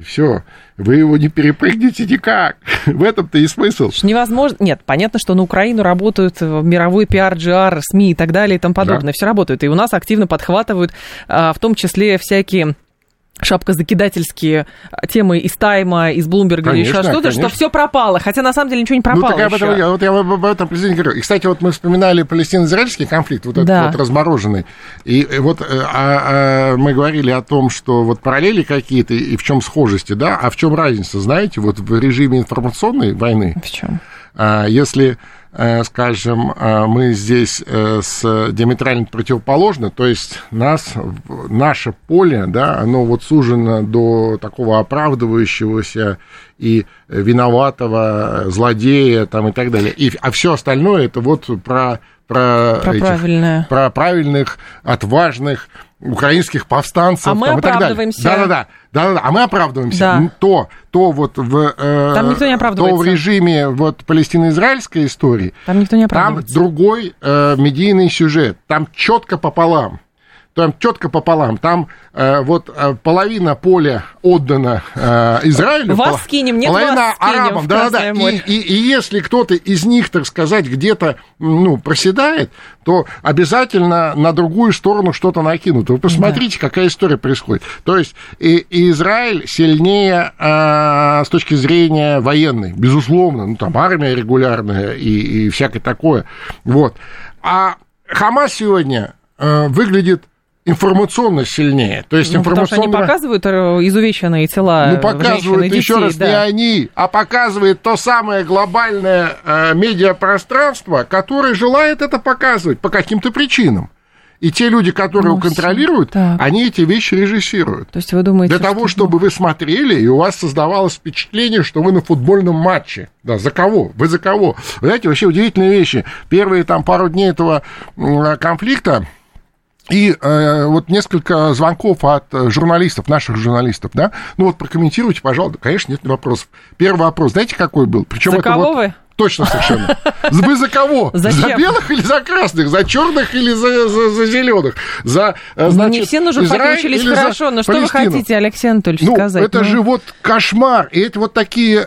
все, вы его не перепрыгнете никак. В этом-то и смысл. Невозможно. Нет, понятно, что на Украину работают мировой пиар, GR, СМИ и так далее и тому подобное. Да. Все работают. И у нас активно подхватывают, в том числе всякие шапкозакидательские темы из Тайма, из Блумберга, или еще что-то, что все пропало, хотя на самом деле ничего не пропало. Ну, так я об этом говорю. И, кстати, вот мы вспоминали палестино-израильский конфликт, вот этот вот размороженный, и вот мы говорили о том, что вот параллели какие-то, и в чем схожести, да, а в чем разница, знаете, вот в режиме информационной войны. В чем? Если, скажем, мы здесь с диаметрально противоположны, то есть наше поле, да, оно вот сужено до такого оправдывающегося и виноватого злодея там, и так далее, а все остальное это вот про правильных, отважных украинских повстанцев, а мы там, и так далее. Да-да-да. А мы оправдываемся. Да. То вот там никто не оправдывается. То в режиме вот палестино-израильской истории там никто не оправдывается. Там другой медийный сюжет. Там четко пополам. Там половина поля отдана Израилю. Вас скинем, нет, половина вас арабам, да-да-да. И если кто-то из них, так сказать, где-то проседает, то обязательно на другую сторону что-то накинут. Вы посмотрите, какая история происходит. То есть и Израиль сильнее с точки зрения военной, безусловно. Там армия регулярная и всякое такое. Вот. А Хамас сегодня выглядит информационно сильнее. То есть информационно... Потому что они показывают изувеченные тела женщин и детей. Показывают, еще раз, не они, а показывает то самое глобальное медиапространство, которое желает это показывать по каким-то причинам. И те люди, которые контролируют, они эти вещи режиссируют. То есть вы думаете, для того, чтобы вы смотрели, и у вас создавалось впечатление, что вы на футбольном матче. Да, за кого? Вы за кого? Вы знаете, вообще удивительные вещи. Первые пару дней этого конфликта и вот несколько звонков от журналистов, наших журналистов, да, прокомментируйте, пожалуйста, конечно, нет вопросов. Первый вопрос, знаете, какой был? Причем это кого вы? Точно совершенно. Вы за кого? Зачем? За белых или за красных? За черных или за зеленых? Не все нужно подключились хорошо, но что Палестину. Вы хотите, Алексей Анатольевич, сказать? Это же вот кошмар. И эти вот такие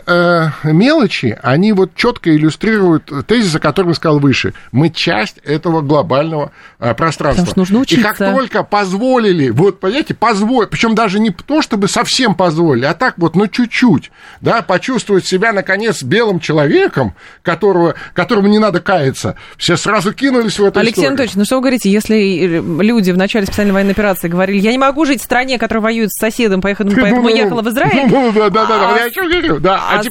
мелочи, они вот четко иллюстрируют тезис, о котором я сказал выше. Мы часть этого глобального пространства. Потому что нужно учиться. И как только позволили, вот понимаете, причем даже не то, чтобы совсем позволили, а так вот, чуть-чуть, да, почувствовать себя, наконец, белым человеком, которому не надо каяться. Все сразу кинулись в эту историю. Алексей Анатольевич, что вы говорите, если люди в начале специальной военной операции говорили, я не могу жить в стране, которая воюет с соседом, поэтому ехала в Израиль? А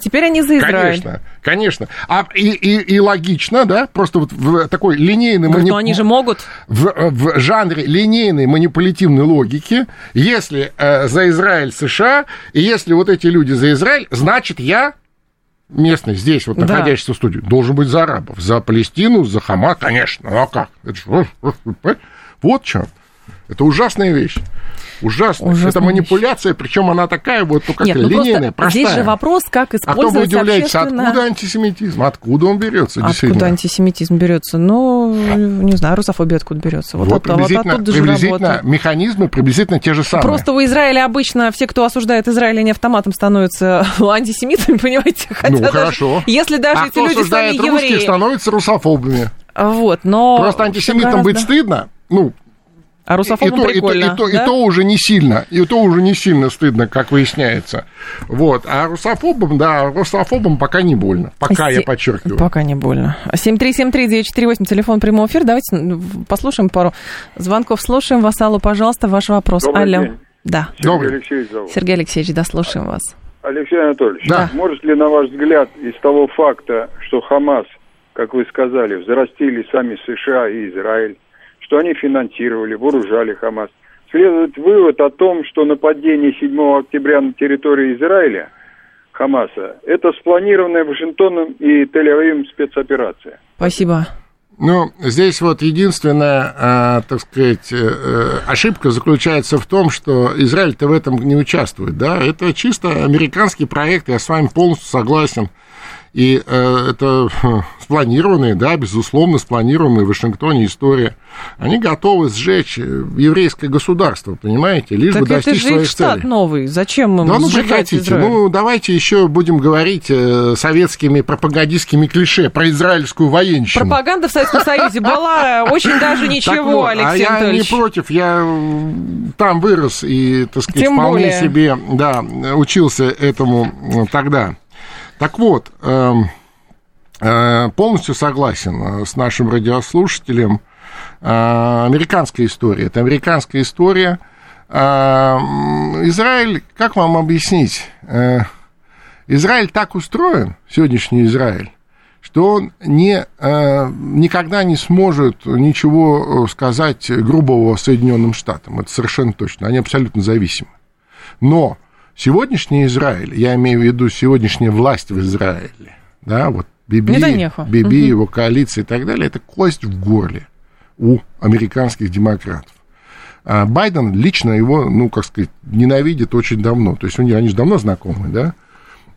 теперь они за Израиль. Конечно. И логично, да, просто вот в такой линейной... Но они же могут. В жанре линейной манипулятивной логики, если за Израиль США, и если вот эти люди за Израиль, значит, я... местный, здесь, вот находящийся в студии, должен быть за арабов, за Палестину, за Хамас, конечно, а как? Вот что. Это ужасная вещь. Это манипуляция, причем она такая вот как-то линейная, простая. Здесь же вопрос, как использовать общественно... А то вы удивляетесь, откуда антисемитизм? Откуда он берется? Откуда антисемитизм берется? Не знаю, русофобия откуда берется. Вот приблизительно механизмы, приблизительно те же самые. Просто у Израиля обычно все, кто осуждает Израиль, не автоматом становятся антисемитами, понимаете? Хорошо. Если даже эти люди сами евреи... А кто осуждает русских, становятся русофобами. Просто антисемитам быть стыдно, а русофобам прикольно, да? И то уже не сильно стыдно, как выясняется. Вот. А русофобам пока не больно. Пока, я подчеркиваю. Пока не больно. 7373948, телефон прямого эфира. Давайте послушаем пару звонков. Слушаем вас, Аллу, пожалуйста, ваш вопрос. Добрый день. Да. Сергей Алексеевич, слушаем вас. Алексей Анатольевич, может ли, на ваш взгляд, из того факта, что Хамас, как вы сказали, взрастили сами США и Израиль, что они финансировали, вооружали Хамас. Следует вывод о том, что нападение 7 октября на территории Израиля, Хамаса, это спланированная Вашингтоном и Тель-Авивом спецоперация. Спасибо. Ну, здесь вот единственная, так сказать, ошибка заключается в том, что Израиль-то в этом не участвует, да, это чисто американский проект, я с вами полностью согласен, и это спланированная, да, безусловно, спланированная в Вашингтоне история, они готовы сжечь еврейское государство, понимаете, лишь так бы достичь своих целей. Так это же штат новый, зачем мы сжигать Израиль? Ну, давайте еще будем говорить советскими пропагандистскими клише про израильскую военщину. Пропаганда в Советском Союзе была очень даже ничего, Алексей Анатольевич. А я не против, я там вырос и, так сказать, вполне себе, да, учился этому тогда. Так вот, полностью согласен с нашим радиослушателем. Американская история. Это американская история. Израиль, как вам объяснить? Израиль так устроен, сегодняшний Израиль, что он никогда не сможет ничего сказать грубого Соединенным Штатам. Это совершенно точно. Они абсолютно зависимы. Но сегодняшний Израиль, я имею в виду сегодняшняя власть в Израиле, да, вот Биби, его коалиция и так далее, это кость в горле у американских демократов. А Байден лично его, ну, как сказать, ненавидит очень давно. То есть они же давно знакомы, да,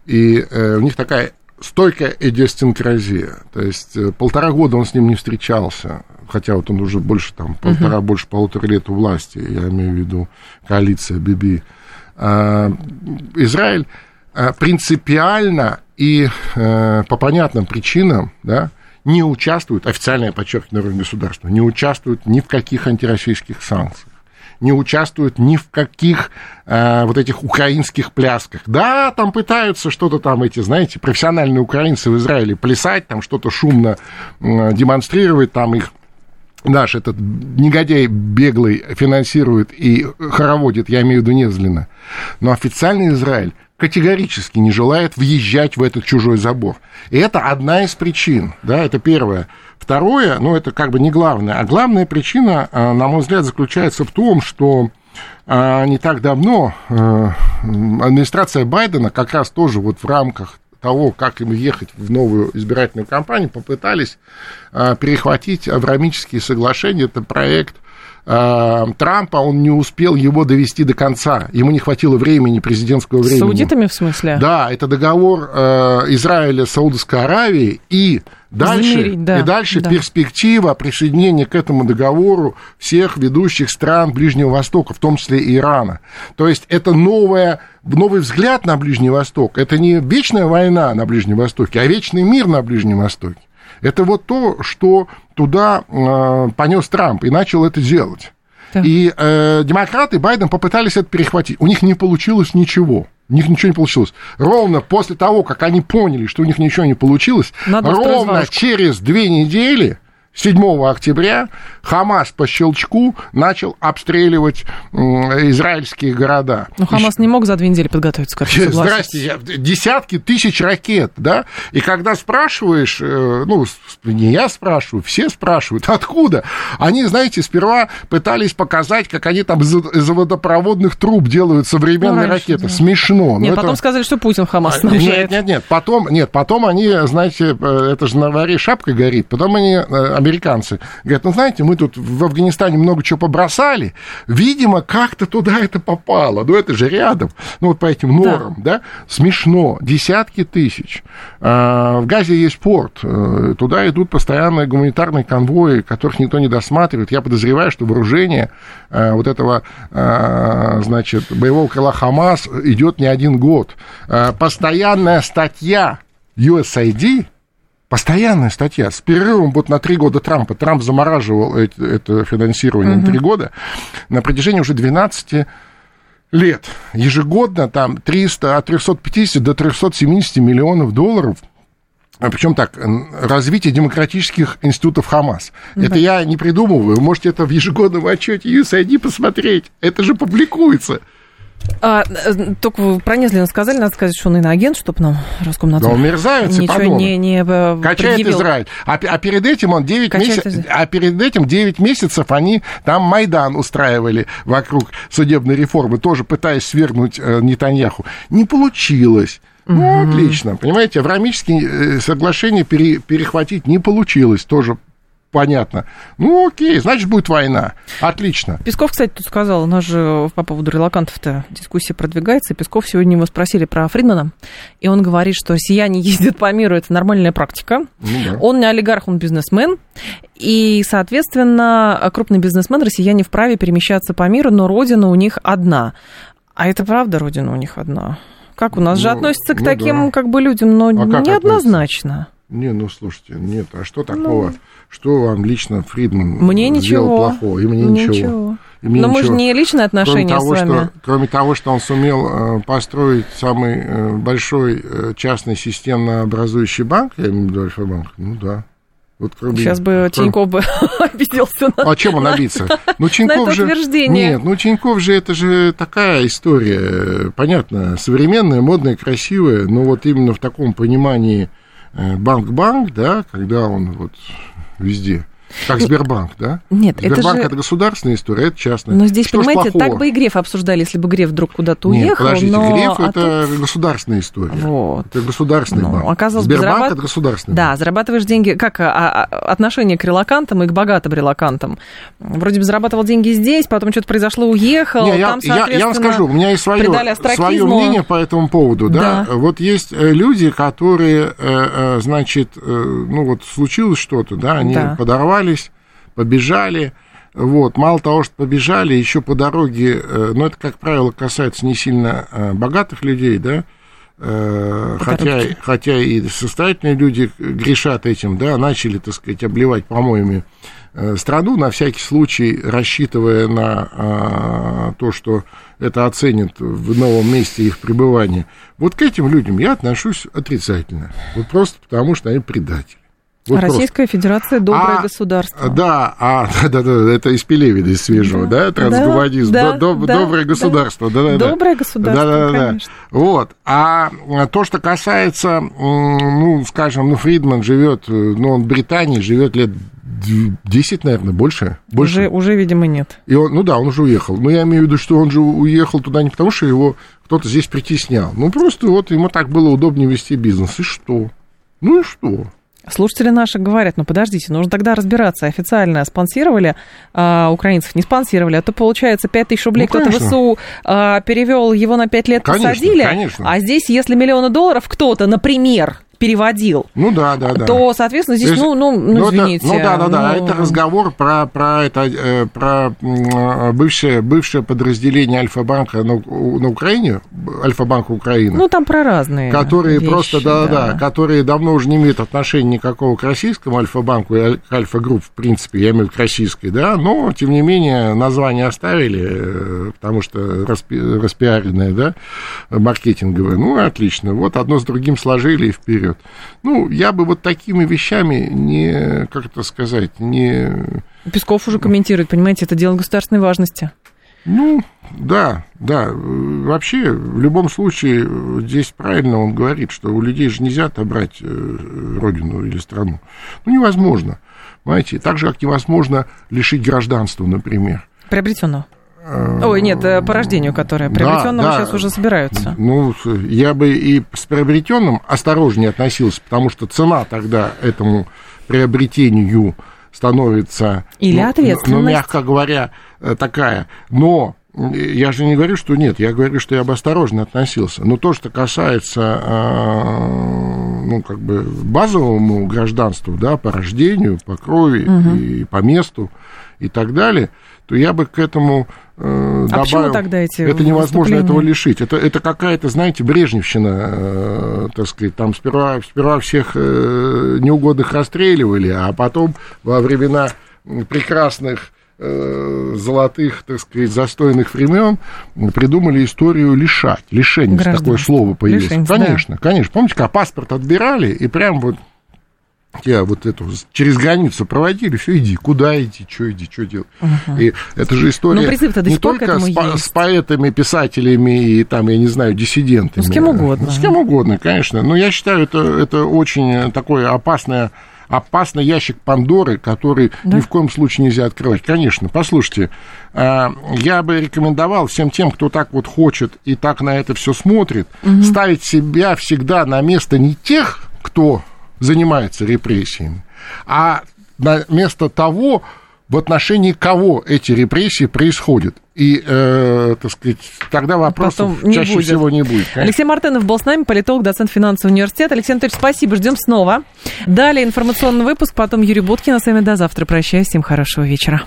и у них такая стойкая идиосинкразия. То есть полтора года он с ним не встречался, хотя вот он уже больше полутора лет у власти, я имею в виду коалиция Биби. Израиль принципиально и по понятным причинам, да, не участвует, официально я подчеркиваю, на уровне государства, не участвует ни в каких антироссийских санкциях, не участвует ни в каких вот этих украинских плясках. Да, там пытаются что-то там эти, знаете, профессиональные украинцы в Израиле плясать, там что-то шумно демонстрировать, там их наш этот негодяй беглый финансирует и хороводит, я имею в виду Невзлина. Но официальный Израиль категорически не желает въезжать в этот чужой забор. И это одна из причин, да, это первое. Второе, ну, это как бы не главное, а главная причина, на мой взгляд, заключается в том, что не так давно администрация Байдена как раз тоже вот в рамках того, как им ехать в новую избирательную кампанию, попытались перехватить Авраамические соглашения. Это проект Трампа, он не успел его довести до конца. Ему не хватило времени, президентского времени. С саудитами, в смысле? Да, это договор Израиля с Саудовской Аравией, и дальше перспектива присоединения к этому договору всех ведущих стран Ближнего Востока, в том числе и Ирана. То есть это новый взгляд на Ближний Восток. Это не вечная война на Ближнем Востоке, а вечный мир на Ближнем Востоке. Это вот то, что туда понес Трамп и начал это делать. Да. И демократы, Байден попытались это перехватить. У них не получилось ничего. У них ничего не получилось. Ровно после того, как они поняли, что у них ничего не получилось, ровно через 2 недели, 7 октября, Хамас по щелчку начал обстреливать израильские города. Но Хамас не мог за 2 недели подготовиться, как я согласен. Здрасте, десятки тысяч ракет, да? И когда спрашиваешь, ну, не я спрашиваю, все спрашивают, откуда? Они, знаете, сперва пытались показать, как они там из водопроводных труб делают современные ракеты. Да. Смешно. Нет, потом сказали, что Путин Хамас снабжает. Потом они, знаете, это же на варе шапка горит, потом они... Американцы говорят, ну, знаете, мы тут в Афганистане много чего побросали, видимо, как-то туда это попало, ну, это же рядом, ну, вот по этим норам, да, смешно, десятки тысяч. В Газе есть порт, туда идут постоянные гуманитарные конвои, которых никто не досматривает, я подозреваю, что вооружение вот этого, значит, боевого крыла Хамас идет не 1 год. Постоянная статья USAID, постоянная статья. С перерывом вот на 3 года Трампа. Трамп замораживал это финансирование на 3 года. На протяжении уже 12 лет. Ежегодно там от 350 до 370 миллионов долларов. Причем так, развитие демократических институтов Хамас. Да. Это я не придумываю. Можете это в ежегодном отчете USAID посмотреть. Это же публикуется. Только про Невзлина сказали, надо сказать, что он иноагент, чтобы нам Роскомнадзор... Да он мерзавец и подонок. Качает предъявил. Израиль. А перед этим он 9 месяцев они там Майдан устраивали вокруг судебной реформы, тоже пытаясь свергнуть Нетаньяху. Не получилось. Ну, отлично. Понимаете, Авраамические соглашения перехватить не получилось. Тоже понятно. Ну, окей, значит, будет война. Отлично. Песков, кстати, тут сказал, у нас же по поводу релокантов-то дискуссия продвигается. Песков, сегодня его спросили про Фридмана, и он говорит, что россияне ездят по миру, это нормальная практика. Ну, да. Он не олигарх, он бизнесмен. И, соответственно, крупный бизнесмен, россияне вправе перемещаться по миру, но родина у них одна. А это правда, родина у них одна? Как у нас же относятся к таким, да, как бы, людям, но неоднозначно. Не, ну, слушайте, нет, а что такого? Что вам лично Фридман сделал плохого? И мне ничего. Но мы же не личные отношения с вами. Кроме того, что он сумел построить самый большой частный системно образующий банк, я имею в виду Альфа-Банк, ну да. Вот сейчас бы Тинькофф бы обиделся. А чем он обидится? Ну, Тинькофф же... Нет, ну, Тинькофф же это же такая история, понятно, современная, модная, красивая, но вот именно в таком понимании банк-банк, да, когда он вот везде... Как Сбербанк, да? Нет, Сбербанк это государственная история, это частная. Но здесь, что понимаете, так бы и Греф обсуждали, если бы Греф вдруг куда-то уехал. Нет, подождите, но... Греф это государственная история. Вот. Это государственный банк. Оказалось, Сбербанк это государственный банк. Да, зарабатываешь деньги. Как отношение к релокантам и к богатым релокантам? Вроде бы зарабатывал деньги здесь, потом что-то произошло, уехал. Не, там, я вам скажу, у меня есть свое мнение по этому поводу. Да. Да. Вот есть люди, которые, значит, ну вот случилось что-то, да, они подорвали, побежали, вот, мало того, что побежали, еще по дороге, но это, как правило, касается не сильно богатых людей, да, хотя и состоятельные люди грешат этим, да, начали, так сказать, обливать помоями страну, на всякий случай, рассчитывая на то, что это оценят в новом месте их пребывания. Вот к этим людям я отношусь отрицательно, вот просто потому, что они предатели. Вот Российская Федерация – доброе государство. Да, это из Пелевина, из свежего, да, трансгуманизм. Доброе государство. Доброе государство, конечно. Вот, а то, что касается, ну, скажем, ну, Фридман живет, ну, он в Британии, живет лет 10, наверное, больше. Уже, видимо, нет. И он, ну да, он уже уехал. Но я имею в виду, что он же уехал туда не потому, что его кто-то здесь притеснял. Ну, просто вот ему так было удобнее вести бизнес. И что? Ну и что? Слушатели наши говорят, ну подождите, нужно тогда разбираться, официально спонсировали украинцев, не спонсировали, а то получается 5 тысяч рублей, ну, кто-то в ВСУ перевел, его на 5 лет посадили, конечно. А здесь, если $1 миллион кто-то, например, переводил, ну, да. То, соответственно, здесь, извините. Это разговор про бывшее подразделение Альфа-банка на Украине, Альфа-банк Украины. Ну, там про разные которые вещи, просто, которые давно уже не имеют отношения никакого к российскому Альфа-банку и Альфа-групп, в принципе, я имею в виду к российской, да, но, тем не менее, название оставили, потому что распиаренное, да, маркетинговое. Ну, отлично, вот одно с другим сложили и вперед. Ну, я бы вот такими вещами не, как это сказать, не... Песков уже комментирует, понимаете, это дело государственной важности. Ну, да. Вообще, в любом случае, здесь правильно он говорит, что у людей же нельзя отобрать родину или страну. Ну, невозможно, понимаете. Так же, как невозможно лишить гражданства, например. Приобретенного. Ой, нет, по рождению, которое приобретенного сейчас уже собираются. Ну, я бы и с приобретенным осторожнее относился, потому что цена тогда этому приобретению становится, или ответственность. Ну, мягко говоря, такая. Но я же не говорю, что нет, я говорю, что я бы осторожно относился. Но то, что касается, ну, как бы базовому гражданству, да, по рождению, по крови и по месту и так далее, то я бы к этому добавил... А почему тогда эти это невозможно этого лишить. Это какая-то, знаете, брежневщина, так сказать. Там сперва всех неугодных расстреливали, а потом во времена прекрасных золотых, так сказать, застойных времен придумали историю лишение, такое слово появилось. Лишенец, конечно. Помните, как паспорт отбирали и прям вот тебя вот эту через границу проводили, все, иди, куда идти, что делать. Угу. И это же история не только с поэтами, писателями и там, я не знаю, диссидентами. Ну, с кем угодно. С кем угодно, конечно. Но я считаю, это очень такое опасный ящик Пандоры, который ни в коем случае нельзя открывать. Конечно, послушайте, я бы рекомендовал всем тем, кто так вот хочет и так на это все смотрит, ставить себя всегда на место не тех, кто занимается репрессиями, а на место того, в отношении кого эти репрессии происходят. И, так сказать, тогда вопросов чаще всего не будет. Конечно. Алексей Мартынов был с нами, политолог, доцент финансового университета. Алексей Анатольевич, спасибо, ждем снова. Далее информационный выпуск, потом Юрий Буткин. А с вами до завтра прощаюсь. Всем хорошего вечера.